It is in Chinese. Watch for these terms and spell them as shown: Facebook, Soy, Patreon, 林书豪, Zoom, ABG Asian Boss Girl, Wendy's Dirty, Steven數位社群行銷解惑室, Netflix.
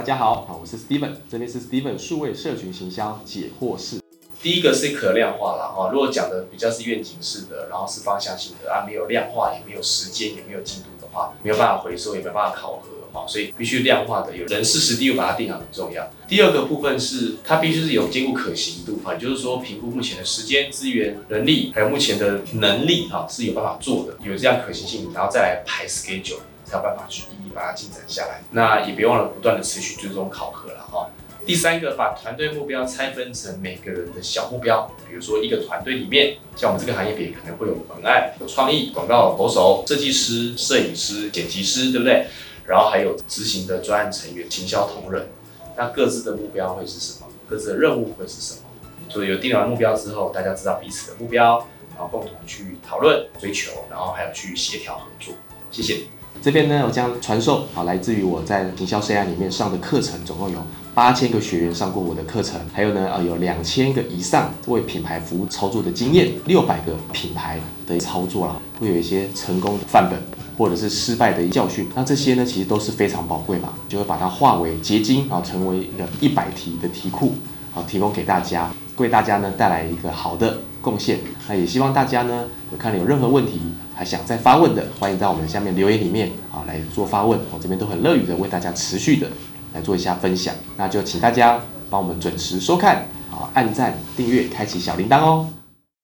大家好，我是 Steven， 这边是 Steven 数位社群行销解惑室。第一个是可量化啦，如果讲的比较是愿景式的，然后是方向性的，没有量化，也没有时间，也没有进度的话，没有办法回收，也没有办法考核。所以必须量化的，有人事实地把它定好很重要。第二个部分是它必须是有兼顾可行度，也就是说评估目前的时间、资源、人力，还有目前的能力是有办法做的，有这样可行性，然后再来排 schedule， 才有办法去一一把它进展下来。那也别忘了不断的持续追踪考核了哈。第三个，把团队目标拆分成每个人的小目标，比如说一个团队里面，像我们这个行业别可能会有文案、有创意、广告投手、设计师、摄影师、剪辑师，对不对？然后还有执行的专案成员、行销同仁，那各自的目标会是什么？各自的任务会是什么？所以有定完目标之后，大家知道彼此的目标，然后共同去讨论、追求，然后还有去协调合作。谢谢。这边呢，我将传授来自于我在行销 CI 里面上的课程，总共有8000个学员上过我的课程，还有呢有2000个以上为品牌服务操作的经验，600个品牌的操作啦，会有一些成功的范本。或者是失败的教训，那这些呢，其实都是非常宝贵嘛，就会把它化为结晶啊，成为一个100题的题库，好提供给大家，为大家呢带来一个好的贡献。那也希望大家呢，有看有任何问题还想再发问的，欢迎在我们下面留言里面啊来做发问，我这边都很乐于的为大家持续的来做一下分享。那就请大家帮我们准时收看啊，按赞、订阅、开启小铃铛哦。